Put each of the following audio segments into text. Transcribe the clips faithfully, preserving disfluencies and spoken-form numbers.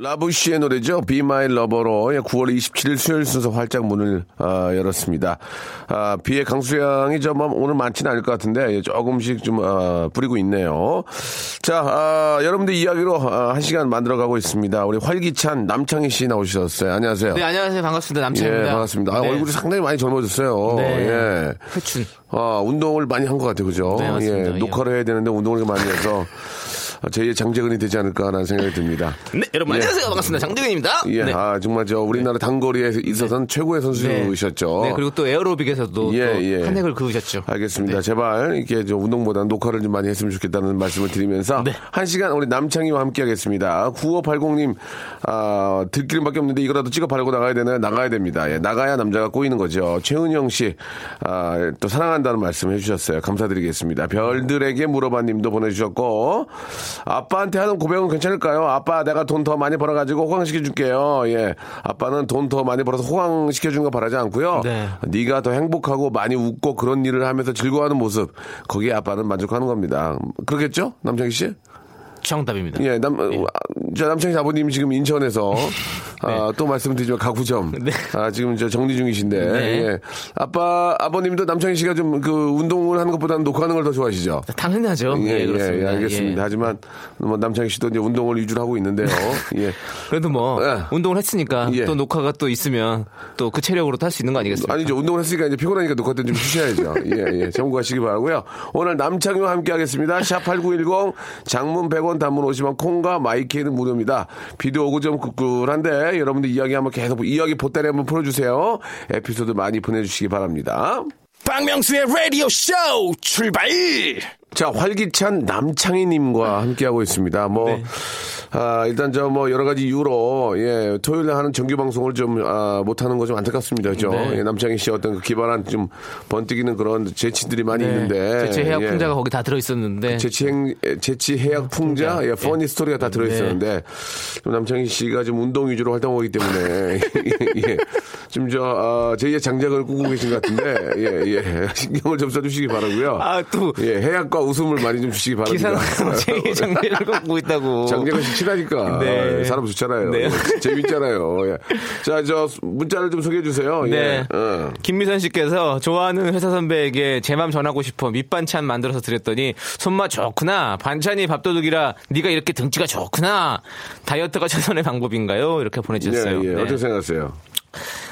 라부시의 노래죠. Be My Lover로의 구월 이십칠일 수요일 순서 활짝 문을 아, 열었습니다. 아, 비의 강수량이 좀 오늘 많지는 않을 것 같은데 조금씩 좀 아, 부리고 있네요. 자, 아, 여러분들 이야기로 아, 한 시간 만들어가고 있습니다. 우리 활기찬 남창희 씨 나오셨어요. 안녕하세요. 네, 안녕하세요. 반갑습니다. 남창희입니다. 예, 반갑습니다. 아, 네. 얼굴이 상당히 많이 젊어졌어요. 네. 회춘. 예. 아, 운동을 많이 한 것 같아요. 그죠? 네, 맞습니다. 예, 예. 녹화를 해야 되는데 운동을 많이 해서. 제이의 장재근이 되지 않을까라는 생각이 듭니다. 네, 여러분 예. 안녕하세요. 반갑습니다. 장재근입니다. 예, 네. 아 정말 저 우리나라 단거리에 있어서는 네. 최고의 선수이셨죠. 네. 네, 그리고 또 에어로빅에서도 예, 또 예. 한 획을 그으셨죠. 알겠습니다. 네. 제발 이렇게 저 운동보다 녹화를 좀 많이 했으면 좋겠다는 말씀을 드리면서 네. 한 시간 우리 남창희와 함께하겠습니다. 구오팔공님 아, 들기름밖에 없는데 이거라도 찍어 바르고 나가야 되나요? 나가야 됩니다. 예, 나가야 남자가 꼬이는 거죠. 최은영 씨, 아, 또 사랑한다는 말씀을 해주셨어요. 감사드리겠습니다. 별들에게 물어봐님도 보내주셨고. 아빠한테 하는 고백은 괜찮을까요? 아빠 내가 돈 더 많이 벌어가지고 호강시켜줄게요. 예, 아빠는 돈 더 많이 벌어서 호강시켜주는 거 바라지 않고요. 네. 네가 더 행복하고 많이 웃고 그런 일을 하면서 즐거워하는 모습 거기에 아빠는 만족하는 겁니다. 그렇겠죠? 남창희 씨? 정답입니다. 예, 남, 예. 저 남창희 아버님 지금 인천에서 네. 아, 또 말씀드리지만 가구점 네. 아, 지금 저 정리 중이신데 네. 예. 아빠 아버님도 남창희 씨가 좀 그 운동을 하는 것보다는 녹화하는 걸 더 좋아하시죠? 당연하죠. 예, 예, 예, 그렇습니다. 예, 알겠습니다. 예. 하지만 뭐 남창희 씨도 이제 운동을 위주로 하고 있는데요. 예. 그래도 뭐 예. 운동을 했으니까 예. 또 녹화가 또 있으면 또 그 체력으로 할 수 있는 거 아니겠습니까? 아니죠. 운동을 했으니까 이제 피곤하니까 녹화 때 좀 쉬셔야죠. 예, 예. 참고하시기 바라고요. 오늘 남창희와 함께하겠습니다. 샵팔구일공 장문 백 원 단문 오시면 콩과 마이키는 무료입니다. 비도 오고 좀 굵굵한데 여러분들 이야기 한번 계속 이야기 보따리 한번 풀어주세요. 에피소드 많이 보내주시기 바랍니다. 박명수의 라디오 쇼 출발. 자, 활기찬 남창희님과 함께하고 있습니다. 뭐 네. 아, 일단 저 뭐 여러 가지 이유로 예, 토요일에 하는 정규 방송을 좀 아, 못하는 거 좀 안타깝습니다, 그죠? 네. 예, 남창희 씨 어떤 그 기발한 좀 번뜩이는 그런 재치들이 많이 네. 있는데 재치 해약 예. 풍자가 거기 다 들어 있었는데 재치 행 재치 해약 풍자, 풍자. 예, 퍼니 예. 스토리가 다 들어 있었는데 네. 남창희 씨가 좀 운동 위주로 활동하기 때문에 예, 지금 저 아, 제이의 장작을 꾸고 계신 것 같은데 예, 예, 신경을 좀 써주시기 바라고요. 아, 또 예, 해약과 웃음을 많이 좀 주시기 바랍니다. 기사는 제이 장재를 걷고 있다고. 장재가 친하니까 네. 사람 좋잖아요. 네. 재밌잖아요. 예. 자, 저 문자를 좀 소개해 주세요. 네. 예. 어. 김미선 씨께서 좋아하는 회사 선배에게 제 맘 전하고 싶어 밑반찬 만들어서 드렸더니 손맛 좋구나. 반찬이 밥도둑이라 네가 이렇게 등치가 좋구나. 다이어트가 최선의 방법인가요? 이렇게 보내주셨어요. 예, 예. 네. 어떻게 생각하세요?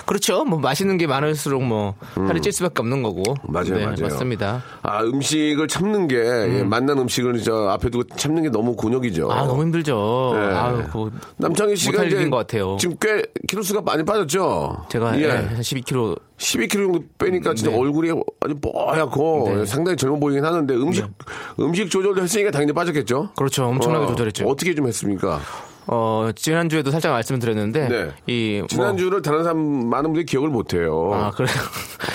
그렇죠. 뭐 맛있는 게 많을수록 뭐 살이 음. 찔 수밖에 없는 거고. 맞아요, 네, 맞아요. 맞습니다. 아, 음식을 참는 게 음. 예, 맛난 음식을 저 앞에 두고 참는 게 너무 곤욕이죠. 아, 너무 힘들죠. 네. 아, 그 남창희 씨가 이제 것 같아요. 지금 꽤 키로수가 많이 빠졌죠. 제가 예. 네, 십이 킬로그램. 십이 킬로그램 정도 빼니까 진짜 네. 얼굴이 아주 뽀얗고 네. 상당히 젊어 보이긴 하는데 음식 네. 음식 조절도 했으니까 당연히 빠졌겠죠. 그렇죠. 엄청나게 어, 조절했죠. 어떻게 좀 했습니까? 어, 지난주에도 살짝 말씀드렸는데, 네. 이. 지난주를 뭐, 다른 사람, 많은 분들이 기억을 못해요. 아, 그래요?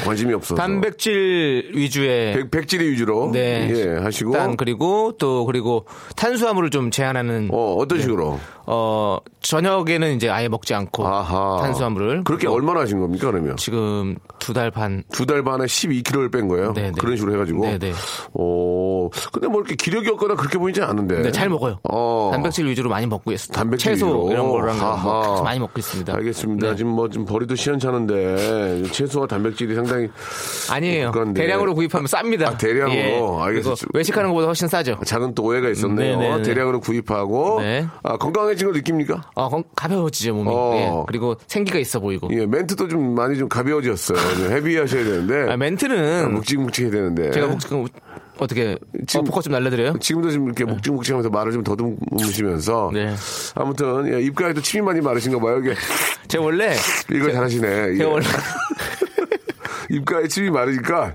관심이 없어서. 단백질 위주의. 백, 백질이 위주로. 네. 예, 하시고. 일단, 그리고 또, 그리고 탄수화물을 좀 제한하는. 어, 어떤 네. 식으로? 어, 저녁에는 이제 아예 먹지 않고. 아하. 탄수화물을. 그렇게 뭐, 얼마나 하신 겁니까, 그러면? 지금 두 달 반. 두 달 반에 십이 킬로그램을 뺀 거예요? 네네. 그런 식으로 해가지고. 네네. 오, 근데 뭐 이렇게 기력이 없거나 그렇게 보이진 않은데. 네, 잘 먹어요. 어. 단백질 위주로 많이 먹고 있어요. 단백질 채소 위로. 이런 거랑 뭐 많이 먹고 있습니다. 알겠습니다. 네. 지금 뭐 좀 버리도 시원찮은데 채소와 단백질이 상당히 아니에요. 그런데. 대량으로 구입하면 쌉니다. 아, 대량으로. 예. 알겠습니다. 외식하는 것보다 훨씬 싸죠. 작은 또 오해가 있었네요. 네네네. 대량으로 구입하고 네. 아, 건강해진 걸 느낍니까? 아, 가벼워지죠 몸이. 어. 예. 그리고 생기가 있어 보이고. 예, 멘트도 좀 많이 좀 가벼워졌어요. 헤비하셔야 되는데. 아, 멘트는 아, 묵직묵직해야 되는데. 제가 묵직묵. 어떻게 지금 포커 좀 날려드려요? 지금도 지금 이렇게 묵직묵직하면서 말을 좀 더듬으시면서 네. 아무튼 예, 입가에도 침이 많이 마르신가 봐요. 이게 제 원래 이걸 제, 잘하시네. 제 예. 원래 입가에 침이 마르니까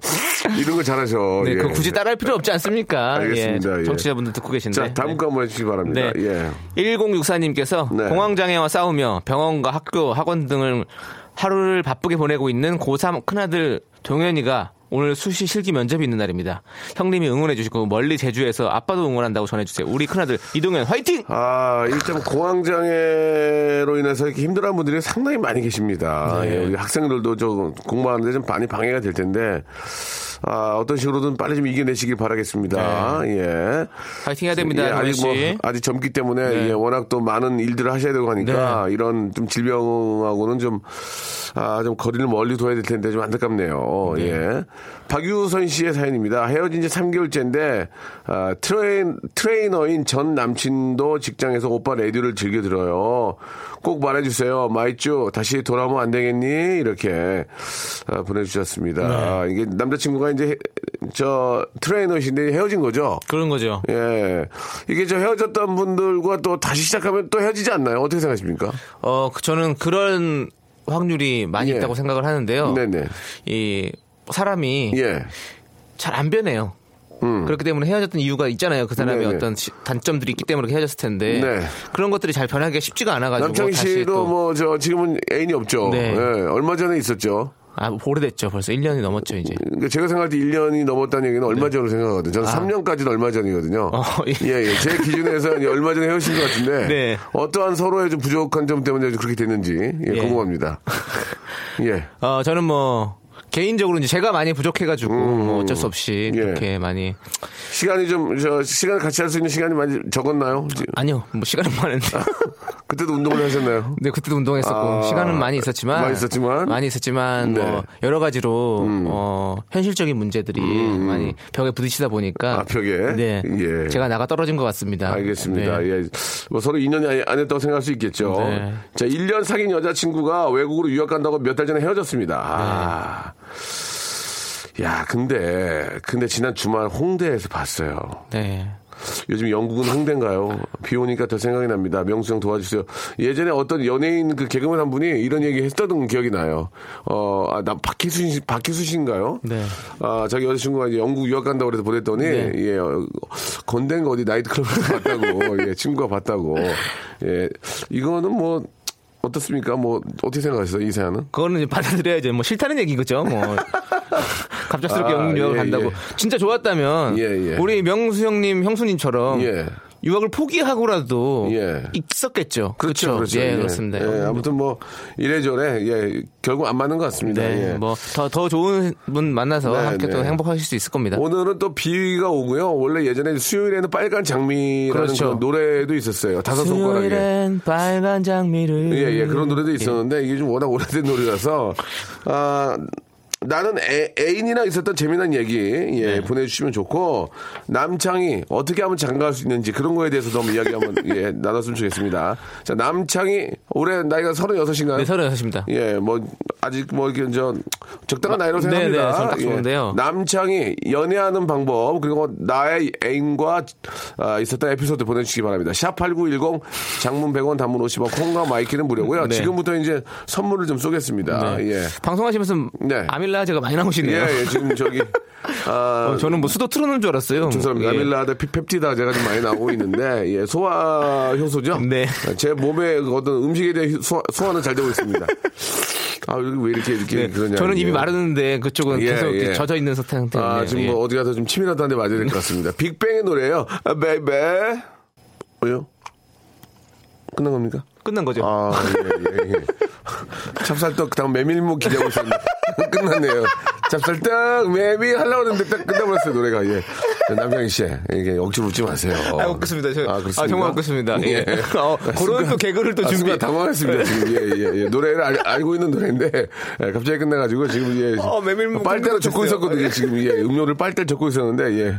이런 걸 잘하셔. 네, 예. 그 굳이 따라할 필요 없지 않습니까? 알겠습니다. 예, 정치자분들 듣고 계신데. 자, 다음 거 한번 네. 해주시기 바랍니다. 네. 예. 천육십사님께서 네. 공황장애와 싸우며 병원과 학교, 학원 등을 하루를 바쁘게 보내고 있는 고삼 큰아들 동현이가 오늘 수시 실기 면접이 있는 날입니다. 형님이 응원해주시고 멀리 제주에서 아빠도 응원한다고 전해주세요. 우리 큰아들 이동현 화이팅! 아, 일단 공황장애로 인해서 이렇게 힘들어하는 분들이 상당히 많이 계십니다. 네. 예, 우리 학생들도 저 공부하는데 좀 많이 방해가 될 텐데 아, 어떤 식으로든 빨리 좀 이겨내시길 바라겠습니다. 네. 예. 파이팅 해야 됩니다. 예, 아직 뭐, 아직 젊기 때문에 네. 예, 워낙 또 많은 일들을 하셔야 되고 하니까 네. 이런 좀 질병하고는 좀, 아, 좀 거리를 멀리 둬야 될 텐데 좀 안타깝네요. 네. 예. 박유선 씨의 사연입니다. 헤어진 지 삼 개월째인데, 아, 트레인, 트레이너인 전 남친도 직장에서 오빠 라디오를 즐겨 들어요. 꼭 말해주세요. 마이쭈, 다시 돌아오면 안 되겠니? 이렇게 아, 보내주셨습니다. 네. 아, 이게 남자친구가 이제 저 트레이너신데 헤어진 거죠? 그런 거죠. 예. 이게 저 헤어졌던 분들과 또 다시 시작하면 또 헤어지지 않나요? 어떻게 생각하십니까? 어, 저는 그런 확률이 많이 예. 있다고 생각을 하는데요. 네네. 이 사람이 예. 잘 안 변해요. 음. 그렇기 때문에 헤어졌던 이유가 있잖아요. 그 사람의 네네. 어떤 시, 단점들이 있기 때문에 헤어졌을 텐데 네. 그런 것들이 잘 변하기가 쉽지가 않아가지고. 남창희 씨도 뭐 저 지금은 애인이 없죠. 네. 네. 얼마 전에 있었죠. 아, 오래됐죠. 벌써 일 년이 넘었죠, 이제. 제가 생각할 때 일 년이 넘었다는 얘기는 얼마 네. 전으로 생각하거든요. 저는 아. 삼 년까지는 얼마 전이거든요. 어, 예. 예, 예. 제 기준에서는 얼마 전에 헤어진 것 같은데. 네. 어떠한 서로의 좀 부족한 점 때문에 그렇게 됐는지 예, 예. 궁금합니다. 예. 어, 저는 뭐. 개인적으로 이제 제가 많이 부족해가지고 음, 뭐 어쩔 수 없이 이렇게 예. 많이 시간이 좀 저 시간을 같이 할 수 있는 시간이 많이 적었나요? 아니요, 뭐 시간은 많은데 아, 그때도 운동을 하셨나요? 네, 그때도 운동했었고 아, 시간은 많이 있었지만 많이 있었지만 많이 있었지만 네. 뭐 여러 가지로 음. 어, 현실적인 문제들이 음. 많이 벽에 부딪히다 보니까 아, 벽에 네, 예. 제가 나가 떨어진 것 같습니다. 알겠습니다. 네. 예, 뭐 서로 인연이 안 했다고 생각할 수 있겠죠. 네. 자, 일 년 사귄 여자친구가 외국으로 유학 간다고 몇 달 전에 헤어졌습니다. 아. 네. 야, 근데 근데 지난 주말 홍대에서 봤어요. 네. 요즘 영국은 홍대인가요? 비 오니까 더 생각이 납니다. 명수 형 도와주세요. 예전에 어떤 연예인 그 개그맨 한 분이 이런 얘기 했던 기억이 나요. 어, 아, 나 박희수, 박희수신가요? 네. 아, 자기 여자친구가 이제 영국 유학 간다고 그래서 보냈더니, 네. 예, 건댄거 어디 나이트클럽에서 봤다고, 예, 친구가 봤다고. 예, 이거는 뭐, 어떻습니까? 뭐 어떻게 생각하세요? 이 사연은? 그거는 이제 받아들여야죠. 뭐 싫다는 얘기겠죠. 뭐 갑작스럽게 아, 영국을 예, 간다고. 예. 진짜 좋았다면 예, 예. 우리 명수 형님, 형수님처럼 예. 유학을 포기하고라도 예. 있었겠죠. 그렇죠. 그렇죠. 예, 예. 그렇습니다. 예, 아무튼 뭐 이래저래 예, 결국 안 맞는 것 같습니다. 네, 예. 뭐더 더 좋은 분 만나서 네, 함께 네. 또 행복하실 수 있을 겁니다. 오늘은 또 비가 오고요. 원래 예전에 수요일에는 빨간 장미라는 그렇죠. 노래도 있었어요. 다섯 손가락에. 수요일엔 빨간 장미를. 예예 예, 그런 노래도 있었는데 예. 이게 좀 워낙 오래된 노래라서 아. 나는 애, 애인이랑 있었던 재미난 얘기 예, 네. 보내주시면 좋고 남창이 어떻게 하면 장가할 수 있는지 그런 거에 대해서도 한번 이야기 한번 예, 나눴으면 좋겠습니다. 자, 남창이 올해 나이가 서른여섯인가요? 네, 서른여섯입니다. 예, 뭐 아직 뭐 이렇게 저 적당한 나이로 생각합니다. 네, 네, 좋은데요. 예, 남창이 연애하는 방법 그리고 나의 애인과 아, 있었던 에피소드 보내주시기 바랍니다. 샵팔구일공 장문 백 원 단문 오십 원 콩과 마이키는 무료고요. 네. 지금부터 이제 선물을 좀 쏘겠습니다. 네. 예. 방송하시면서 네. 아밀라 제가 많이 나오시네요. 예, 예, 지금 저기 아, 어, 저는 뭐 수도 틀어놓은 줄 알았어요. 죄송합니다. 예. 아밀라다, 펩티다 제가 좀 많이 나오고 있는데 예, 소화 효소죠. 네. 제 몸에 어떤 음식에 대해 소화, 소화는 잘 되고 있습니다. 아, 여기 왜 이렇게 이렇게 네. 그러냐. 저는 입이 마르는데 그쪽은 예, 계속 예. 젖어 있는 상태. 아, 지금 예. 뭐 어디 가서 좀 침이라도 한 대 맞아야 될 것 같습니다. 빅뱅의 노래예요. 아, 베이베. 뭐요? 끝난 겁니까? 끝난 거죠. 아, 예, 예, 예. 찹쌀떡 그다음 메밀묵 기대하고 있었는데. 끝났네요. 찹쌀떡 매미 하려고 했는데 딱 끝나버렸어요, 노래가. 예. 남창희 씨, 이게 억지로 웃지 마세요. 아, 웃겠습니다. 저, 아, 그렇습니다. 아, 정말 웃겠습니다. 예. 예. 어, 아, 그런 또 개그를 또 아, 준비. 아, 당황했습니다, 지금. 예, 예, 예. 노래를 알, 알고 있는 노래인데, 예, 갑자기 끝나가지고, 지금, 예. 어, 메밀묵. 빨대로 적고 있었거든요, 지금. 예. 음료를 빨대로 적고 있었는데, 예.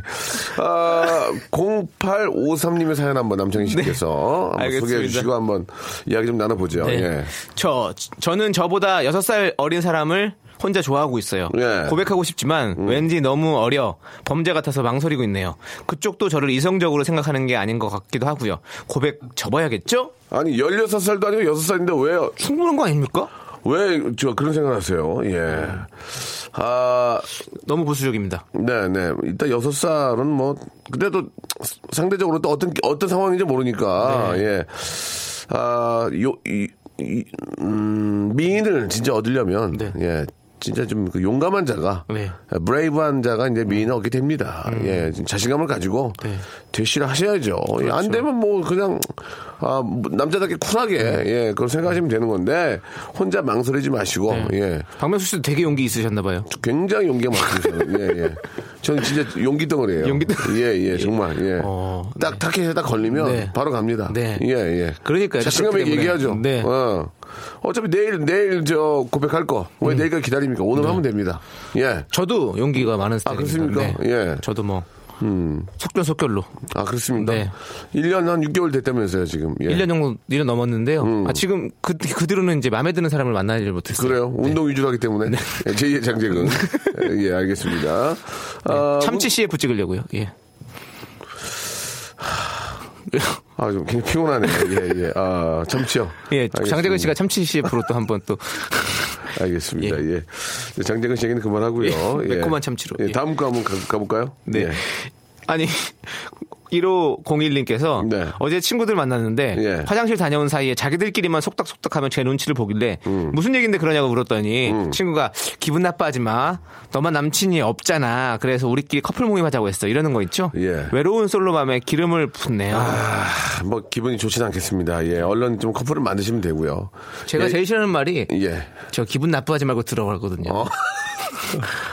아, 공팔오삼님의 사연 한번 남창희 씨께서 네. 한번 소개해 주시고 한번 이야기 좀 나눠보죠. 네. 예. 저, 저는 저보다 여섯 살 어린 사람을 혼자 좋아하고 있어요. 예. 고백하고 싶지만 음. 왠지 너무 어려 범죄 같아서 망설이고 있네요. 그쪽도 저를 이성적으로 생각하는 게 아닌 것 같기도 하고요. 고백 접어야겠죠? 아니 열여섯 살도 아니고 여섯 살인데 왜 충분한 거 아닙니까? 왜 저 그런 생각을 하세요? 예. 아 너무 보수적입니다. 네네. 일단 여섯 살은 뭐 그래도 상대적으로 또 어떤 어떤 상황인지 모르니까 네. 예. 아 요 이, 이, 음, 미인을 진짜 얻으려면 네. 예. 진짜 좀 그 용감한 자가, 네. 브레이브한 자가 이제 미인어게 됩니다. 음. 예, 자신감을 가지고 네. 대시를 하셔야죠. 그렇죠. 예, 안 되면 뭐 그냥 아, 남자답게 쿨하게 네. 예, 그걸 생각하시면 되는 건데 혼자 망설이지 마시고. 네. 예, 박명수 씨도 되게 용기 있으셨나봐요. 굉장히 용기가 많으셨어요. 예, 예. 저는 진짜 용기 덩어리예요. 용기 덩어리. 예, 예, 정말. 예. 어, 네. 딱 타켓에 딱 걸리면 네. 바로 갑니다. 네, 예, 예. 그러니까요. 자신감에 얘기하죠. 네. 어. 어차피 내일 내일 저 고백할 거 왜 음. 내일까지 기다립니까? 오늘 네. 하면 됩니다. 예. 저도 용기가 많은 스타일입니다. 아, 그렇습니까? 네. 예. 저도 뭐 음. 속전속결로. 아, 그렇습니다. 네. 일 년 한 육 개월 됐다면서요, 지금. 예. 일 년 정도 일 년 넘었는데요. 음. 아, 지금 그 그대로는 이제 마음에 드는 사람을 만나지 못했어요. 그래요? 네. 운동 위주로 하기 때문에. 네. 예, 제이의 장재근. 예, 알겠습니다. 네. 아, 참치 운... 씨에프 찍으려고요. 예. 아, 좀 굉장히 피곤하네요. 예, 예. 아, 참치요. 예, 알겠습니다. 장재근 씨가 참치 씨에프로 또 한 번 또. 알겠습니다. 예. 예. 장재근 씨 얘기는 그만하고요. 예. 매콤한 참치로. 예. 예. 다음 거 한번 가, 가볼까요? 네. 예. 아니, 일오공일 님께서 네. 어제 친구들 만났는데 예. 화장실 다녀온 사이에 자기들끼리만 속닥속닥하면 제 눈치를 보길래 음. 무슨 얘긴데 그러냐고 물었더니 음. 친구가 기분 나빠하지 마. 너만 남친이 없잖아. 그래서 우리끼리 커플 모임하자고 했어. 이러는 거 있죠? 예. 외로운 솔로맘에 기름을 붓네요. 아, 뭐 기분이 좋지는 않겠습니다. 예, 얼른 좀 커플을 만드시면 되고요. 제가 예. 제일 싫어하는 말이 예. 저 기분 나빠하지 말고 들어가거든요. 어?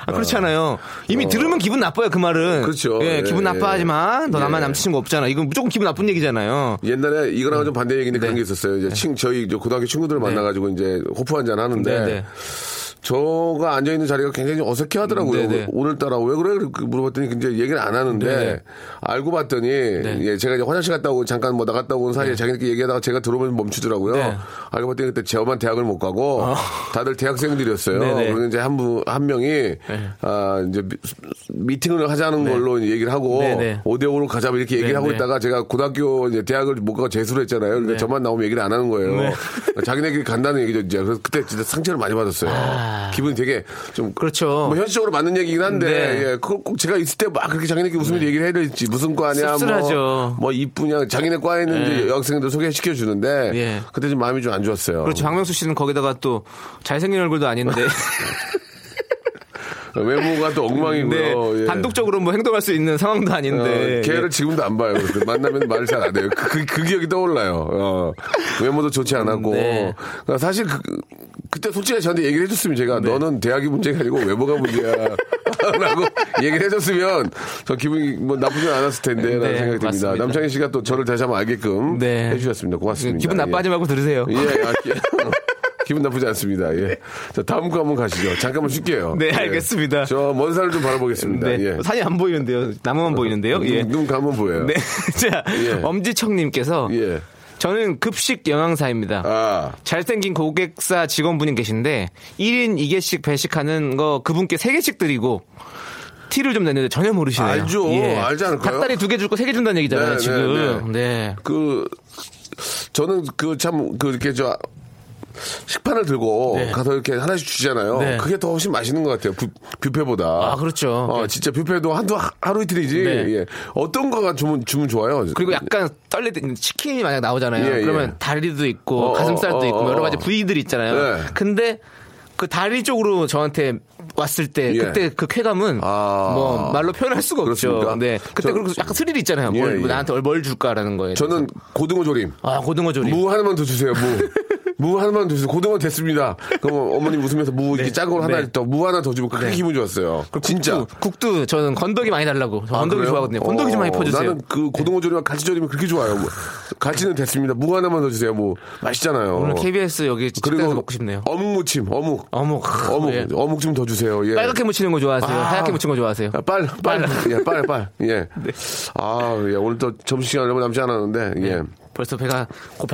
아, 그렇잖아요. 이미 어. 들으면 기분 나빠요, 그 말은. 그렇죠. 예, 기분 나빠하지 마. 너 나만 예. 남친구 없잖아. 이건 무조건 기분 나쁜 얘기잖아요. 옛날에 이거랑 음. 좀 반대 얘기인데 네. 그런 게 있었어요. 이제 네. 친, 저희 고등학교 친구들 네. 만나가지고 이제 호프 한잔 하는데. 네, 네. 저가 앉아있는 자리가 굉장히 어색해 하더라고요. 네네. 오늘따라 왜 그래? 물어봤더니 이제 얘기를 안 하는데 네네. 알고 봤더니 네. 예, 제가 이제 화장실 갔다 오고 잠깐 뭐 나갔다 온 사이에 네. 자기들끼리 얘기하다가 제가 들어오면 멈추더라고요. 네. 알고 봤더니 그때 저만 대학을 못 가고 어. 다들 대학생들이었어요. 그리고 이제 한, 분, 한 명이 네. 아, 이제 미, 미팅을 하자는 네. 걸로 얘기를 하고 네네. 오 대 오로 가자 이렇게 얘기를 네네. 하고 있다가 제가 고등학교 이제 대학을 못 가고 재수를 했잖아요. 그러니까 네. 저만 나오면 얘기를 안 하는 거예요. 네. 자기네끼리 간다는 얘기죠. 이제. 그래서 그때 진짜 상처를 많이 받았어요. 아. 기분이 되게 좀 그렇죠. 뭐 현실적으로 맞는 얘기긴 한데 네. 예, 그걸 꼭 제가 있을 때 막 그렇게 자기네끼리 웃으면서 네. 얘기를 해야 될지 무슨 과냐 씁쓸하죠. 뭐 이쁘냐 뭐 자기네 과에 있는 네. 여학생들 소개시켜 주는데 네. 그때 좀 마음이 좀 안 좋았어요. 그렇죠. 박명수 씨는 거기다가 또 잘생긴 얼굴도 아닌데 외모가 또 엉망이고요. 예. 단독적으로 뭐 행동할 수 있는 상황도 아닌데. 어, 걔를 예. 지금도 안 봐요. 만나면 말을 잘 안 해요. 그, 그, 그 기억이 떠올라요. 어, 외모도 좋지 않았고. 네. 그러니까 사실 그, 그때 솔직히 저한테 얘기를 해줬으면 제가 네. 너는 대학이 문제가 아니고 외모가 문제야. 라고 얘기를 해줬으면 저 기분이 뭐 나쁘진 않았을 텐데 라는 네, 생각이 듭니다. 남창희 씨가 또 저를 다시 한번 알게끔 네. 해주셨습니다. 고맙습니다. 기분 나빠하지 예. 말고 들으세요. 예. 아, 기분 나쁘지 않습니다. 예. 자, 다음 거 한번 가시죠. 잠깐만 쉴게요. 네, 알겠습니다. 예. 저 먼 산을 좀 바라보겠습니다. 네. 예. 산이 안 보이는데요. 나무만 어, 보이는데요. 눈, 예. 눈 감으면 보여요. 네. 자, 예. 엄지청님께서. 예. 저는 급식 영양사입니다. 아. 잘생긴 고객사 직원분이 계신데, 일 인 두 개씩 배식하는 거 그분께 세 개씩 드리고, 티를 좀 냈는데 전혀 모르시네요. 알죠. 예. 알지 않을까요? 닭다리 두 개 줄 거 세 개 준다는 얘기잖아요, 네, 지금. 네, 네. 네. 그, 저는 그 참, 그 이렇게 저, 식판을 들고 네. 가서 이렇게 하나씩 주시잖아요. 네. 그게 더 훨씬 맛있는 것 같아요. 부, 뷔페보다. 아, 그렇죠. 어, 진짜 뷔페도 한두 하루 이틀이지. 네. 예. 어떤 거가 주문, 주문 좋아요? 그리고 약간 떨릴 때 치킨이 만약 나오잖아요. 예, 그러면 예. 다리도 있고 어, 가슴살도 어, 어, 있고 어, 어, 여러 가지 부위들이 있잖아요. 네. 근데 그 다리 쪽으로 저한테 왔을 때 예. 그때 그 쾌감은 아~ 뭐 말로 표현할 수가 없죠. 그렇습니까? 네, 그때 그리고 약간 스릴 있잖아요. 예, 뭘, 예. 나한테 뭘 줄까라는 거예요. 저는 고등어 조림. 아, 고등어 조림. 무 하나만 더 주세요. 무. 무 하나만 주세요. 고등어 됐습니다. 그럼 어머님 웃으면서 무 이렇게 네. 작은 걸 하나 네. 더 무 하나 더 주면 그게 네. 기분 좋았어요. 국도, 진짜. 국도 저는 건더기 많이 달라고. 저 건더기 아, 좋아하거든요. 건더기 좀 많이 퍼주세요. 나는 그 고등어 조림과 갈치 조림이 그렇게 좋아요. 뭐. 갈치는 됐습니다. 무 하나만 더 주세요. 뭐 맛있잖아요. 오늘 케이비에스 여기 그리고 먹고 싶네요. 어묵 무침. 어묵. 어묵. 어묵. 예. 어묵 좀 더 주세요. 예. 빨갛게 무치는 거 좋아하세요? 아, 하얗게 무친 거 좋아하세요? 아, 빨, 빨, 예, 빨, 빨. 예. 네. 아, 예. 오늘 또 점심시간 얼마 남지 않았는데 예. 예. 벌써 배가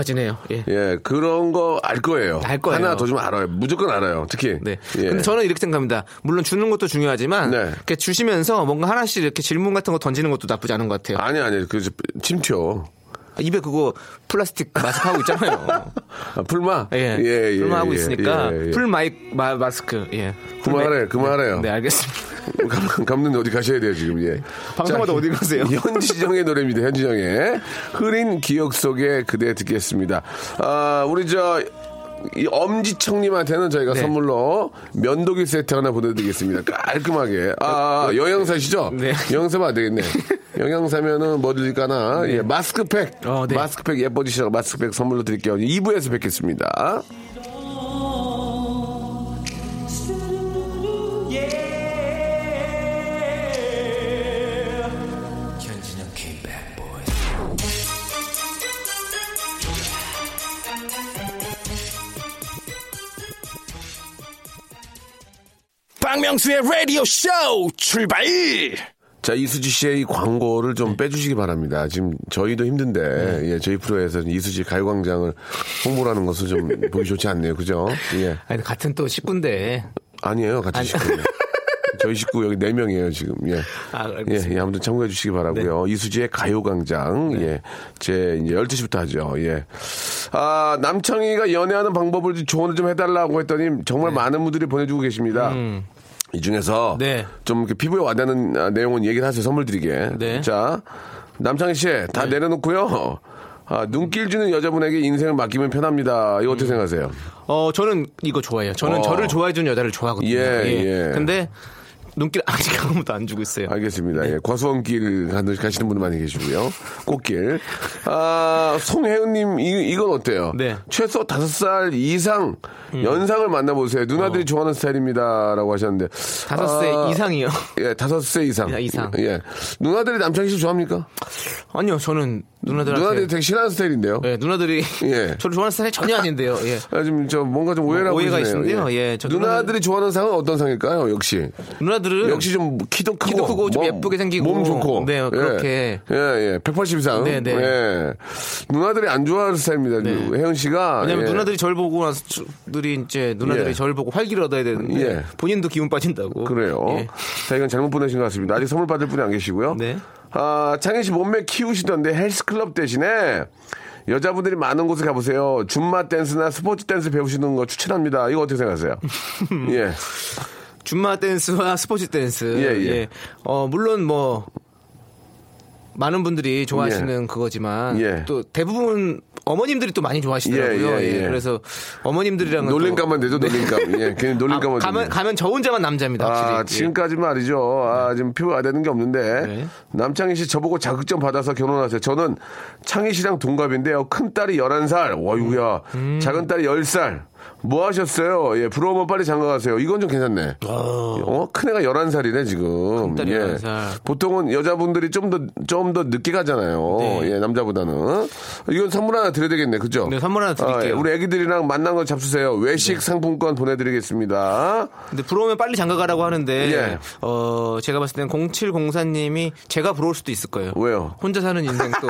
고파지네요. 예, 예 그런 거 알 거예요. 알 거예요. 하나 더 좀 알아요. 무조건 알아요. 특히. 네. 예. 근데 저는 이렇게 생각합니다. 물론 주는 것도 중요하지만, 네. 이렇게 주시면서 뭔가 하나씩 이렇게 질문 같은 거 던지는 것도 나쁘지 않은 것 같아요. 아니 아니, 그 침투. 입에 그거 플라스틱 마스크하고 있잖아요. 아, 풀마? 예. 예, 예 풀마하고 예, 있으니까. 예, 예. 풀마이, 마, 마스크. 예. 그만하래요. 그만하래요. 네, 네, 알겠습니다. 감, 감독님 어디 가셔야 돼요, 지금. 예. 방송마다 어디 가세요? 현지정의 노래입니다, 현지정의. 흐린 기억 속에 그대 듣겠습니다. 아, 우리 저 이 엄지청님한테는 저희가 네. 선물로 면도기 세트 하나 보내드리겠습니다. 깔끔하게. 아, 영양사시죠? 네. 영양사면 안 되겠네. 영양사면은 뭐 드릴까나? 네. 예, 마스크팩. 어, 네. 마스크팩 예뻐지시라고 마스크팩 선물로 드릴게요. 이 부에서 뵙겠습니다. 박명수의 라디오 쇼 출발! 자, 이수지 씨의 이 광고를 좀 빼주시기 바랍니다. 지금 저희도 힘든데, 네. 예, 저희 프로에서 이수지 가요광장을 홍보하는 것은 좀 보기 좋지 않네요. 그죠? 예. 아니, 같은 또 식구인데. 아니에요, 같은 아니. 식구예요. 저희 식구 여기 네 명이에요, 지금. 예. 아, 알겠습니다. 예, 예, 아무튼 참고해 주시기 바라고요. 네. 이수지의 가요광장. 네. 예. 제 이제 열두 시부터 하죠. 예. 아, 남창희가 연애하는 방법을 조언을 좀 해달라고 했더니 정말 네. 많은 분들이 보내주고 계십니다. 음. 이 중에서 네. 좀 이렇게 피부에 와닿는 내용은 얘기를 하세요. 선물 드리게. 네. 자, 남창희 씨 다 네. 내려놓고요. 아, 눈길 주는 여자분에게 인생을 맡기면 편합니다. 이거 어떻게 생각하세요? 어, 저는 이거 좋아해요. 저는 어. 저를 좋아해 주는 여자를 좋아하거든요. 예, 예. 예. 근데 눈길 아직 아무도 안 주고 있어요. 알겠습니다. 네. 예. 과수원길 가시는 분들 많이 계시고요. 꽃길. 아, 송혜은님, 이, 이건 어때요? 네. 최소 다섯 살 이상 음. 연상을 만나보세요. 누나들이 어. 좋아하는 스타일입니다. 라고 하셨는데. 다섯 세 아, 이상이요? 예, 다섯 세 이상. 이상. 예. 누나들이 남창희 씨 좋아합니까? 아니요, 저는 누나들한테. 누나들이 되게 싫어하는 스타일인데요. 네, 누나들이. 예. 저를 좋아하는 스타일이 전혀 아닌데요. 예. 아, 지금 저 뭔가 좀 오해라고. 오해가 있는데요. 예. 예. 누나들이 누나는... 좋아하는 상은 어떤 상일까요? 역시. 누나 역시 좀 키도 크고, 키도 크고 좀 몸, 예쁘게 생기고 몸 좋고 네 그렇게 예, 예, 예. 백팔십 이상 네, 네. 예. 누나들이 안 좋아하는 스타일입니다. 네. 혜은 씨가 왜냐면 예. 누나들이 절 보고 나서 들이 이제 누나들이 예. 절 보고 활기를 얻어야 되는데 예. 본인도 기운 빠진다고 그래요. 예. 자, 이건 잘못 보내신 것 같습니다. 아직 선물 받을 분이 안 계시고요. 네. 아, 창희 씨 몸매 키우시던데 헬스클럽 대신에 여자분들이 많은 곳에 가보세요. 줌마 댄스나 스포츠 댄스 배우시는 거 추천합니다. 이거 어떻게 생각하세요? 예. 줌마 댄스와 스포츠 댄스. 예, 예. 예. 어, 물론 뭐, 많은 분들이 좋아하시는 예. 그거지만, 예. 또 대부분 어머님들이 또 많이 좋아하시더라고요. 예, 예, 예. 예. 그래서 어머님들이랑은. 놀림감만 되죠, 놀림감. 네. 예, 괜히 놀림감만 되죠. 아, 가면, 가면 저 혼자만 남자입니다, 확실히. 아, 지금까지 말이죠. 아, 지금 피부가 안 되는 게 없는데. 네. 남창희 씨 저보고 자극점 받아서 결혼하세요. 저는 창희 씨랑 동갑인데요. 큰 딸이 열한 살. 와이구야. 음. 작은 딸이 열 살. 뭐 하셨어요? 예, 부러우면 빨리 장가 가세요. 이건 좀 괜찮네. 어, 큰애가 열한 살이네, 지금. 큰딸이 예. 열한 살. 보통은 여자분들이 좀 더, 좀 더 늦게 가잖아요. 네. 예, 남자보다는. 이건 선물 하나 드려야 되겠네, 그죠? 네, 선물 하나 드릴게요. 아, 예, 우리 애기들이랑 만난 거 잡수세요. 외식 네. 상품권 보내드리겠습니다. 근데 부러우면 빨리 장가 가라고 하는데, 예. 어, 제가 봤을 땐 공칠공사님이 제가 부러울 수도 있을 거예요. 왜요? 혼자 사는 인생 또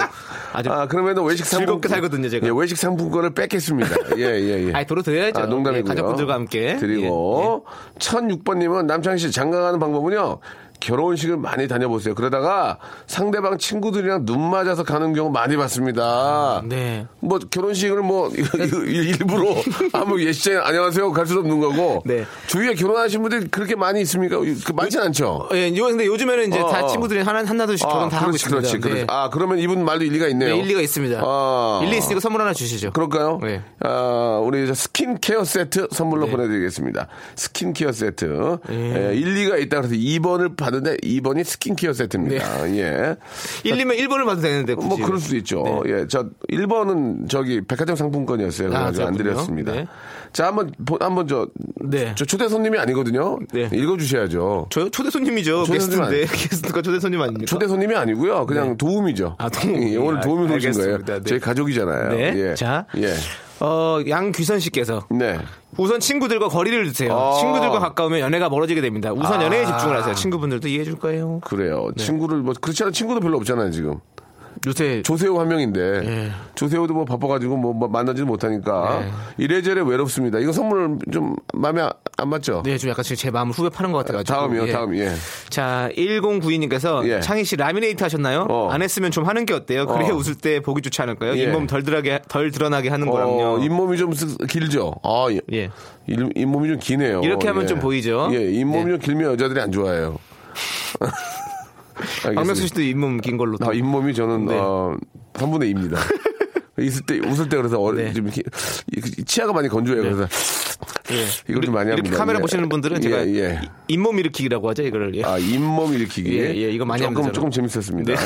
아주. 아, 그러면은 외식 상품권. 즐겁게 살거든요, 제가. 예, 외식 상품권을 뺏겠습니다. 예, 예, 예. 아이, 도로 드려야 아, 농담이고요. 예, 가족분들과 함께 드리고 예, 예. 천육번님은 남창희 씨 장가가는 방법은요. 결혼식을 많이 다녀보세요. 그러다가 상대방 친구들이랑 눈 맞아서 가는 경우 많이 봤습니다. 아, 네. 뭐 결혼식을 뭐 네. 일부러 아무 예시장에 안녕하세요 갈 수 없는 거고. 네. 주위에 결혼하신 분들이 그렇게 많이 있습니까? 많지는 않죠. 예. 요 근데 요즘에는 이제 어, 다 친구들이 하나 하나둘씩 결혼 아, 다 그렇지, 하고 있습니다. 그렇지. 네. 아 그러면 이분 말도 일리가 있네요. 네, 일리가 있습니다. 아, 일리 있으니까 선물 하나 주시죠. 그럴까요? 네. 아 우리 스킨케어 세트 선물로 네. 보내드리겠습니다. 스킨케어 세트. 네. 예, 일리가 있다 그래서 이 번을 받 근데 이 번이 스킨케어 세트입니다. 네. 예. 일, 이면 일 번을 받아도 되는데. 굳이. 뭐, 그럴 수도 있죠. 네. 예. 저, 일 번은 저기, 백화점 상품권이었어요. 그래서 아, 안 드렸습니다. 네. 자, 한 번, 한 번 저, 네. 저 초대 손님이 아니거든요. 네. 읽어주셔야죠. 저 초대 손님이죠. 초대 손님 게스트인데. 게스트가 초대 손님 아닙니까? 초대 손님이 아니고요. 그냥 네. 도움이죠. 아, 도움이. 예, 오늘 도움이 오신 거예요. 네. 저희 가족이잖아요. 네. 예. 자. 예. 어, 양귀선 씨께서. 네. 우선 친구들과 거리를 두세요. 아~ 친구들과 가까우면 연애가 멀어지게 됩니다. 우선 아~ 연애에 집중을 하세요. 친구분들도 이해해 줄 거예요. 그래요. 네. 친구를, 뭐, 그렇지 않은 친구도 별로 없잖아요, 지금. 요새. 조세호 한 명인데. 예. 조세호도 뭐 바빠가지고 뭐 만나지도 못하니까. 예. 이래저래 외롭습니다. 이거 선물 좀 마음에 안 맞죠? 네, 좀 약간 제 마음을 후벼 파는 것 같아가지고. 다음이요, 예. 다음, 예. 자, 천구십이님께서. 예. 창희 씨 라미네이트 하셨나요? 어. 안 했으면 좀 하는 게 어때요? 그래 어. 웃을 때 보기 좋지 않을까요? 예. 잇몸 덜, 드러나게, 덜 드러나게 하는 어, 거랑요. 잇몸이 좀 길죠? 아, 예. 예. 잇몸이 좀 기네요. 이렇게 하면 예. 좀 보이죠? 예, 잇몸이 예. 좀 길면 여자들이 안 좋아해요. 박명수 씨도 잇몸 긴 걸로. 아, 잇몸이 저는 네. 어, 삼분의 이입니다. 있을 때 웃을 때 그래서 어, 네. 좀 이렇게 치아가 많이 건조해요. 네. 그래서 네. 이걸 좀 많이 합니다. 이렇게 카메라 예. 보시는 분들은 제가 예, 예. 잇몸 일으키기라고 하죠, 이거를. 예. 아, 잇몸 일으키기. 예, 예. 이거 많이 합니다. 조금 조금 재밌었습니다. 네.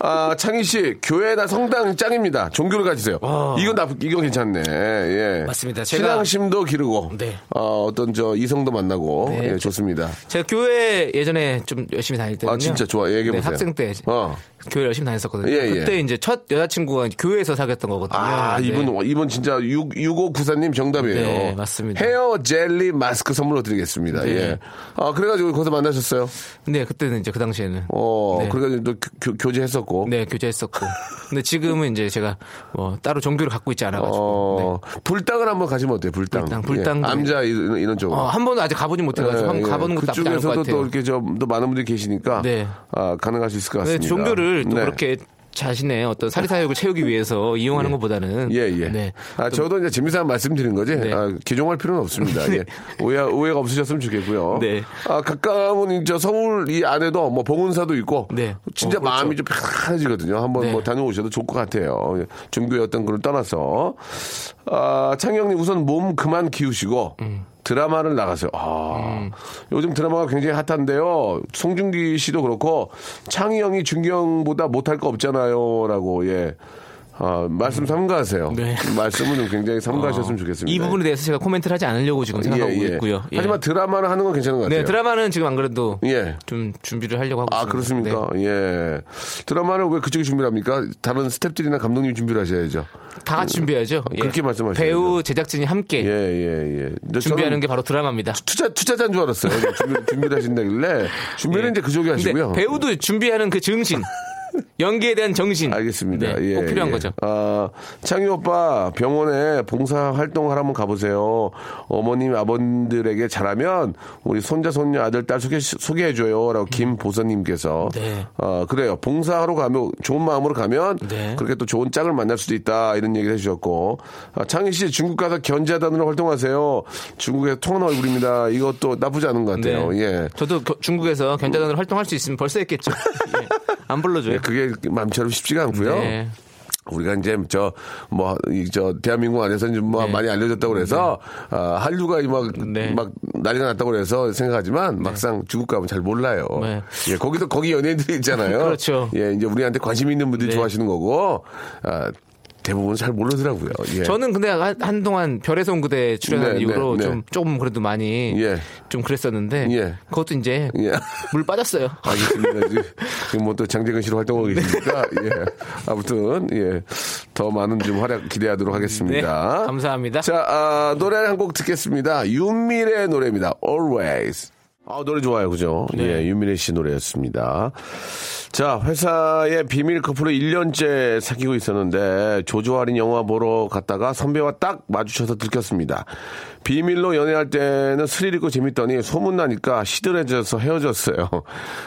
아, 창희 씨, 교회나 성당 짱입니다. 종교를 가지세요. 어. 이건 나, 이건 괜찮네. 예. 맞습니다. 제가. 신앙심도 기르고. 네. 어, 어떤 저 이성도 만나고. 네. 예, 좋습니다. 제가 교회 예전에 좀 열심히 다닐 때요. 아, 진짜 좋아. 얘기해보세요. 네, 학생 때. 어. 교회 열심히 다녔었거든요. 예, 그때 예. 이제 첫 여자친구가 교회에서 사귀었던 거거든요. 아, 네. 이분, 이분 진짜 육오구사님 정답이에요. 네, 맞습니다. 헤어 젤리 마스크 선물로 드리겠습니다. 네. 예. 아, 그래가지고 거기서 만나셨어요? 네, 그때는 이제 그 당시에는. 어, 네. 그래가지고 또 교, 교제했었고. 네, 교제했었고. 근데 지금은 이제 제가 뭐 따로 종교를 갖고 있지 않아가지고. 어, 네. 불당을 한번 가시면 어때요? 불당. 불당, 불당. 예, 암자 이런, 이런 쪽으로. 어, 한 번은 아직 가보진 못해가지고. 예, 한번 예. 가보는 것도 나쁘지 않을 것 같아요. 그쪽에서도 또 이렇게 좀, 또 많은 분들이 계시니까. 네. 아, 가능할 수 있을 것 같습니다. 네, 종교를 또 네. 그렇게. 자신의 어떤 사리사욕을 채우기 위해서 이용하는 예. 것보다는. 예, 예. 네. 아, 저도 이제 재미삼아 말씀드린 거지. 네. 아, 기종할 필요는 없습니다. 예. 오해, 오해가 없으셨으면 좋겠고요. 네. 아, 가까운 이제 서울 이 안에도 뭐 봉은사도 있고. 네. 진짜 어, 그렇죠. 마음이 좀 편해지거든요. 한번 네. 뭐 다녀오셔도 좋을 것 같아요. 종교의 어떤 걸 떠나서. 아, 창희 형님 우선 몸 그만 키우시고. 음. 드라마를 나가세요. 아, 음. 요즘 드라마가 굉장히 핫한데요. 송중기 씨도 그렇고 창희 형이 준경보다 못할 거 없잖아요라고 예. 아, 말씀 삼가하세요. 네. 말씀은 좀 굉장히 삼가하셨으면 어, 좋겠습니다. 이 부분에 대해서 제가 코멘트를 하지 않으려고 지금 생각하고 예, 예. 있고요. 예. 하지만 드라마를 하는 건 괜찮은 것 같아요. 네, 드라마는 지금 안 그래도 예. 좀 준비를 하려고 하고 있습니다. 아, 그렇습니까? 네. 예. 드라마를 왜 그쪽이 준비를 합니까? 다른 스탭들이나 감독님이 준비를 하셔야죠. 다 같이 준비해야죠. 예. 그렇게 말씀하시죠. 배우, 제작진이 함께 예, 예, 예. 준비하는 게 바로 드라마입니다. 투자, 투자자인 줄 알았어요. 준비, 준비를 하신다길래 준비는 예. 이제 그쪽이 하시고요. 배우도 준비하는 그 정신. 연기에 대한 정신. 알겠습니다. 네, 예, 꼭 필요한 예. 거죠. 아, 창희 오빠 병원에 봉사활동 하러 한번 가보세요. 어머님 아버님들에게 잘하면 우리 손자 손녀 아들 딸 소개, 소개해줘요 라고 김보선님께서 네. 아, 그래요. 봉사하러 가면 좋은 마음으로 가면 네. 그렇게 또 좋은 짝을 만날 수도 있다 이런 얘기를 해주셨고 아, 창희씨 중국 가서 견자단으로 활동하세요. 중국에서 통한 얼굴입니다. 이것도 나쁘지 않은 것 같아요. 네. 예. 저도 겨, 중국에서 견자단으로 음. 활동할 수 있으면 벌써 했겠죠. 예. 안 불러줘요. 네, 그게 마음처럼 쉽지가 않고요. 네. 우리가 이제 저 뭐 이 저 대한민국 안에서 이제 뭐 네. 많이 알려졌다고 그래서 네. 아, 한류가 막 네. 막 난리가 났다고 그래서 생각하지만 네. 막상 중국 가면 잘 몰라요. 네. 예, 거기도 거기 연예인들이 있잖아요. 그렇죠. 예, 이제 우리한테 관심 있는 분들이 네. 좋아하시는 거고. 아, 대부분 잘 모르더라고요. 예. 저는 근데 한동안 별에서 온 그대 출연한 네, 이후로 네, 네. 좀 조금 그래도 많이 예. 좀 그랬었는데 예. 그것도 이제 예. 물 빠졌어요. 알겠습니다. 지금 뭐 또 장재근 씨로 활동하고 계시니까 네. 예. 아무튼 예. 더 많은 좀 활약 기대하도록 하겠습니다. 네, 감사합니다. 자 아, 노래 한 곡 듣겠습니다. 윤미래의 노래입니다. Always. 아, 노래 좋아요, 그죠? 네. 예, 윤미래 씨 노래였습니다. 자, 회사의 비밀 커플로 일 년째 사귀고 있었는데, 조조할인 영화 보러 갔다가 선배와 딱 마주쳐서 들켰습니다. 비밀로 연애할 때는 스릴 있고 재밌더니 소문나니까 시들해져서 헤어졌어요.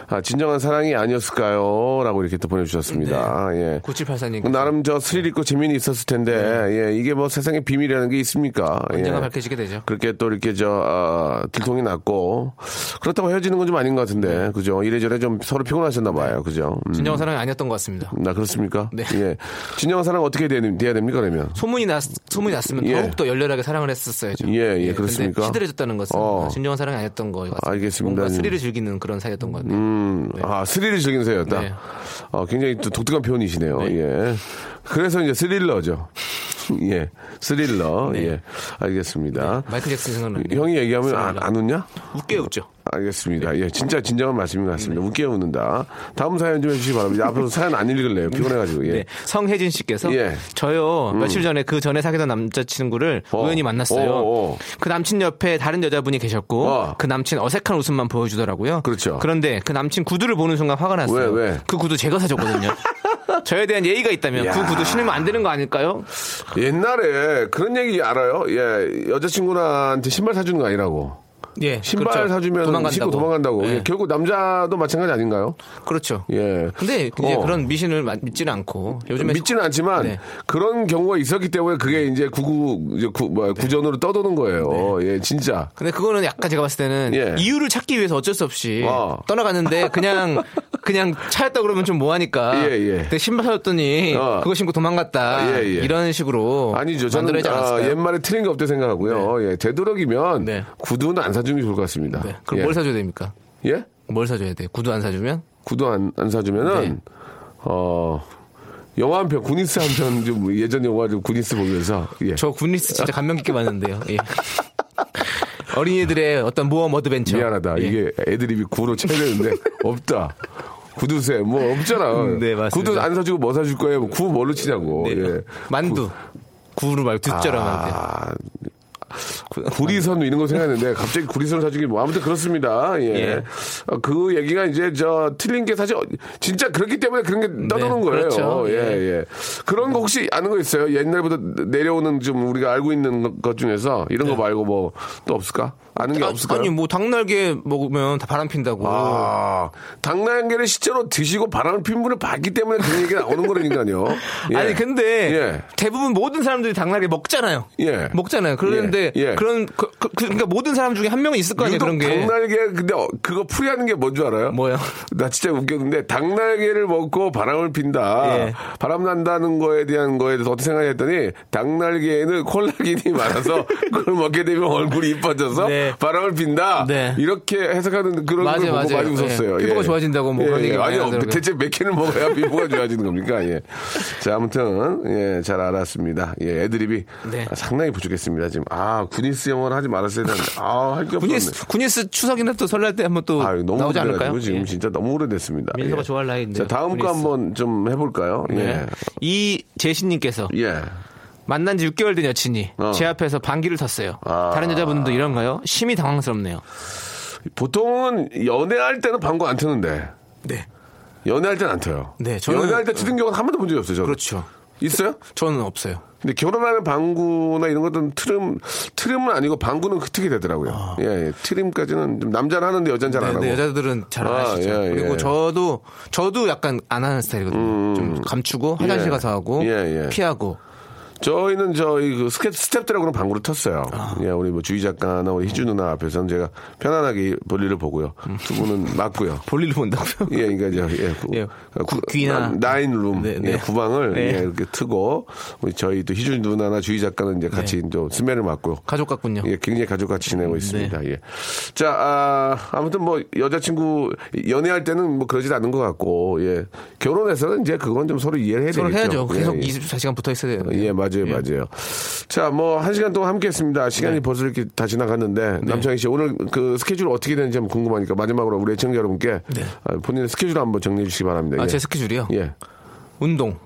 아, 진정한 사랑이 아니었을까요? 라고 이렇게 또 보내주셨습니다. 네. 예. 구칠팔사님. 나름 저 스릴 있고 재미는 있었을 텐데, 네. 예, 이게 뭐 세상에 비밀이라는 게 있습니까? 언제가 예. 밝혀지게 되죠. 그렇게 또 이렇게 저, 어, 들통이 났고, 그렇다고 헤어지는 건 좀 아닌 것 같은데, 그죠? 이래저래 좀 서로 피곤하셨나 봐요, 그죠? 음. 진정한 사랑이 아니었던 것 같습니다. 나 아, 그렇습니까? 네. 예. 진정한 사랑 어떻게 돼야, 돼야 됩니까, 그러면? 소문이 났, 소문이 났으면 예. 더욱더 열렬하게 사랑을 했었어야죠. 예, 예, 예 그렇습니까? 시들해졌다는 것은 어. 진정한 사랑이 아니었던 것 같습니다. 알겠습니다. 뭔가 스릴을 즐기는 그런 사이였던 것 같네요. 음, 네. 아, 스릴을 즐기는 사이였다? 네. 아, 굉장히 또 독특한 표현이시네요. 네. 예. 그래서 이제 스릴러죠. 예, 스릴러. 네. 예, 알겠습니다. 네. 마이클 잭슨 생각나네요. 형이 얘기하면 안, 안 웃냐? 웃게 웃죠. 알겠습니다. 예, 진짜 진정한 말씀인 것 같습니다. 네. 웃게 웃는다. 다음 사연 좀 해주시기 바랍니다. 앞으로 사연 안 읽을래요. 피곤해가지고. 예. 네. 성혜진 씨께서 예. 저요 음. 며칠 전에 그 전에 사귀던 남자친구를 어. 우연히 만났어요. 어. 그 남친 옆에 다른 여자분이 계셨고 어. 그 남친 어색한 웃음만 보여주더라고요. 그렇죠. 그런데 그 남친 구두를 보는 순간 화가 났어요. 왜, 왜? 그 구두 제가 사줬거든요. 저에 대한 예의가 있다면 야. 그 구두 신으면 안 되는 거 아닐까요? 옛날에 그런 얘기 알아요? 예, 여자친구한테 신발 사주는 거 아니라고. 예, 신발 그렇죠. 사주면 도망간다고. 신고 도망간다고. 예. 예, 결국 남자도 마찬가지 아닌가요? 그렇죠. 예. 근데 이제 어. 그런 미신을 믿지는 않고 요즘에 믿지는 않지만 네. 그런 경우가 있었기 때문에 그게 이제 구구 이제 구, 뭐, 네. 구전으로 떠도는 거예요. 네. 예, 진짜. 근데 그거는 약간 제가 봤을 때는 예. 이유를 찾기 위해서 어쩔 수 없이 어. 떠나갔는데 그냥 딱 그냥 차였다 그러면 좀 뭐하니까. 예, 예. 근데 신발 사줬더니 어. 그거 신고 도망갔다. 예, 예. 이런 식으로 아니죠. 만들어야지 저는 않았을까요? 아, 옛말에 틀린 게 없다 생각하고요. 네. 예, 되도록이면 네. 구두는 안 사주면 좋을 것 같습니다. 네. 그럼 예. 뭘 사줘야 됩니까? 예? 뭘 사줘야 돼요? 구두 안 사주면? 구두 안, 안 사주면은 네. 어. 영화 한 편, 군인스 한 편, 좀 예전 영화 좀 군인스 보면서. 예. 저 군인스 진짜 감명 깊게 봤는데요. 예. 어린이들의 어떤 모험 어드벤처. 미안하다. 예. 이게 애드립이 구로 쳐야 되는데, 없다. 구두쇠, 뭐, 없잖아. 네, 맞습니다. 구두 안 사주고 뭐 사줄 거예요? 구 뭘로 치냐고. 네. 예. 만두. 구. 구로 말고 뒷절하면 안 돼. 구리선 이런 거 생각했는데 갑자기 구리선을 사주기 뭐 아무튼 그렇습니다. 예. 예. 그 얘기가 이제 저 틀린 게 사실 진짜 그렇기 때문에 그런 게 떠도는 네, 거예요. 그렇죠. 예, 예. 그런 거 혹시 아는 거 있어요? 옛날부터 내려오는 좀 우리가 알고 있는 것 중에서 이런 네. 거 말고 뭐 또 없을까? 아는 게 아, 없을까요? 아니 뭐 닭날개 먹으면 다 바람 핀다고. 아, 닭날개를 실제로 드시고 바람을 핀 분을 봤기 때문에 그런 얘기가 나오는 거라니까요. 예. 아니 근데 예. 대부분 모든 사람들이 닭날개 먹잖아요. 예. 먹잖아요. 그런데 예. 예. 그런 그, 그, 그러니까 모든 사람 중에 한 명이 있을 거 아니에요 그런 게. 닭날개 근데 어, 그거 풀이하는 게 뭔 줄 알아요? 뭐야? 나 진짜 웃겼는데 닭날개를 먹고 바람을 핀다. 예. 바람 난다는 거에 대한 거에 대해서 어떻게 생각했더니 닭날개에는 콜라겐이 많아서 그걸 먹게 되면 얼굴이 이뻐져서 네. 바람을 핀다. 네. 이렇게 해석하는 그런 맞아, 걸 보고 맞아요. 많이 웃었어요. 예. 피부가 좋아진다고 뭐 예. 그런 예. 얘기. 아니 어, 대체 몇 개는 먹어야 피부가 좋아지는 겁니까? 예. 자 아무튼 예, 잘 알았습니다. 예, 애드립이 네. 아, 상당히 부족했습니다 지금. 아 아, 군인스 영화를 하지 말았어야 되는데. 아, 할 게 없네. 군인스, 군인스 추석이나 또 설날 때 한번 또 아유, 나오지 않을까요? 지금 예. 진짜 너무 오래됐습니다. 민서가 예. 좋아할 나이인데. 다음 군인스. 거 한번 좀 해볼까요? 네. 예. 이 재신님께서 예. 만난 지 육 개월 된 여친이 어. 제 앞에서 반기를 탔어요. 아. 다른 여자분들도 이런가요? 심히 당황스럽네요. 보통은 연애할 때는 방귀 안 트는데. 네. 연애할 때는 안 터요. 네. 저는 연애할 때 트는 경우는 한 번도 본 적이 없어요. 저는. 그렇죠. 있어요? 저는 없어요. 근데 결혼하면 방구나 이런 것들은 트름, 트름은 아니고 방구는 흩게 되더라고요. 아. 예, 예, 트림까지는 남자는 하는데 여자는 잘 안 하고. 여자들은 잘 안 아, 하시죠. 예, 예. 그리고 저도, 저도 약간 안 하는 스타일이거든요. 음. 좀 감추고 화장실 예. 가서 하고 예, 예. 피하고. 저희는 저희 그 스텝들하고는 방구를 텄어요. 아. 예, 우리 뭐 주희 작가나 우리 희주 누나 앞에서는 제가 편안하게 볼일을 보고요. 음. 두 분은 맞고요. 볼일을 본다고요? 예, 그러니까 이제 예, 예. 구, 귀나 나인룸 네, 네. 예, 구방을 네. 예, 이렇게 트고 우리 저희 또 희주 누나나 주희 작가는 이제 같이 네. 또 스매를 맞고 가족 같군요. 예, 굉장히 가족 같이 지내고 있습니다. 네. 예, 자 아, 아무튼 뭐 여자친구 연애할 때는 뭐 그러지 않는 것 같고 예, 결혼해서는 이제 그건 좀 서로 이해를 해야 되겠죠. 서로 해야죠. 계속 예, 예. 이십사 시간 붙어 있어야 돼요. 예, 맞. 맞아요, 예. 맞아요. 자, 뭐, 한 시간 동안 함께 했습니다. 시간이 네. 벌써 이렇게 다 지나갔는데, 네. 남창희 씨, 오늘 그 스케줄 어떻게 되는지 한번 궁금하니까, 마지막으로 우리 애청자 여러분께 네. 본인의 스케줄 한번 정리해 주시기 바랍니다. 아, 예. 제 스케줄이요? 예. 운동.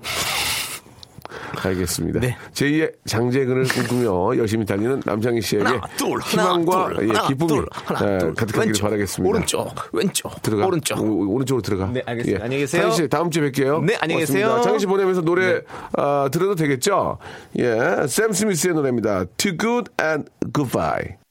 알겠습니다. 네. 제이의 장재근을 꿈꾸며 열심히 달리는 남창희 씨에게 하나, 둘, 희망과 하나, 둘, 예, 기쁨이 하나, 둘, 예, 가득하기를 바라겠습니다. 오른쪽, 왼쪽, 들어가. 오른쪽. 오, 오른쪽으로 들어가. 네, 알겠습니다. 예. 안녕히 계세요. 장희 씨, 다음 주에 뵐게요. 네, 안녕히 계세요. 장희 씨 보내면서 노래 네. 어, 들어도 되겠죠? 예, 샘 스미스의 노래입니다. Too Good and Goodbye.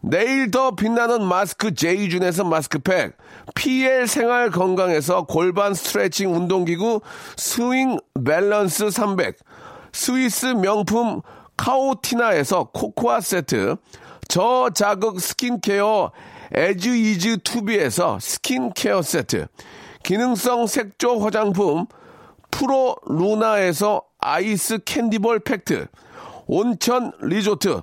내일 더 빛나는 마스크 제이준에서 마스크팩, 피엘 생활 건강에서 골반 스트레칭 운동기구 스윙 밸런스 삼백, 스위스 명품 카오티나에서 코코아 세트, 저자극 스킨케어 에즈 이즈 투비에서 스킨케어 세트, 기능성 색조 화장품 프로 루나에서 아이스 캔디볼 팩트, 온천 리조트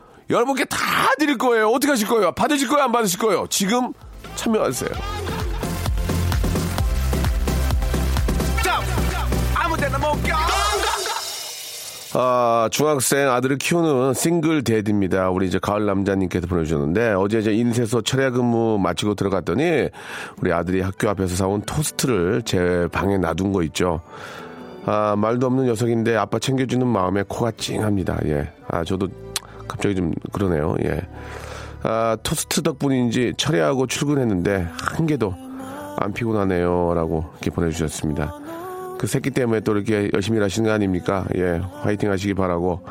여러분께 다 드릴 거예요. 어떻게 하실 거예요? 받으실 거예요? 안 받으실 거예요? 지금 참여하세요. 아, 중학생 아들을 키우는 싱글 데드입니다. 우리 이제 가을 남자님께서 보내주셨는데, 어제 이제 인쇄소 철야 근무 마치고 들어갔더니 우리 아들이 학교 앞에서 사온 토스트를 제 방에 놔둔 거 있죠. 아, 말도 없는 녀석인데 아빠 챙겨주는 마음에 코가 찡합니다. 예. 아, 저도 갑자기 좀 그러네요. 예. 아, 토스트 덕분인지 철야하고 출근했는데 한 개도 안 피곤하네요라고 이렇게 보내주셨습니다. 그 새끼 때문에 또 이렇게 열심히 일하시는 거 아닙니까? 예, 화이팅 하시기 바라고.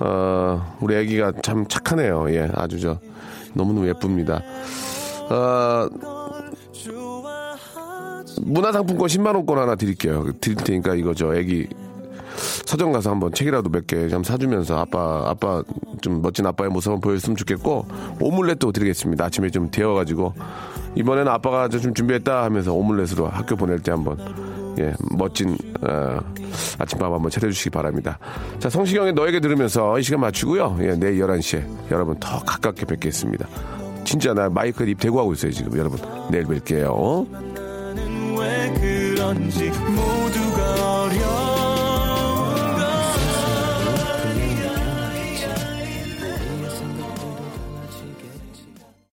어, 우리 아기가 참 착하네요. 예, 아주 저 너무너무 예쁩니다. 어, 문화상품권 십만 원권 하나 드릴게요. 드릴 테니까 이거죠. 아기 서점 가서 한번 책이라도 몇 개 좀 사주면서 아빠, 아빠 좀 멋진 아빠의 모습 한번 보여줬으면 좋겠고, 오믈렛도 드리겠습니다. 아침에 좀 데워가지고, 이번에는 아빠가 좀 준비했다 하면서 오믈렛으로 학교 보낼 때 한번, 예, 멋진 어, 아침밥 한번 차려주시기 바랍니다. 자, 성시경의 너에게 들으면서 이 시간 마치고요. 예, 내일 열한 시에 여러분 더 가깝게 뵙겠습니다. 진짜 나 마이크 입 대고 하고 있어요 지금. 여러분 내일 뵐게요.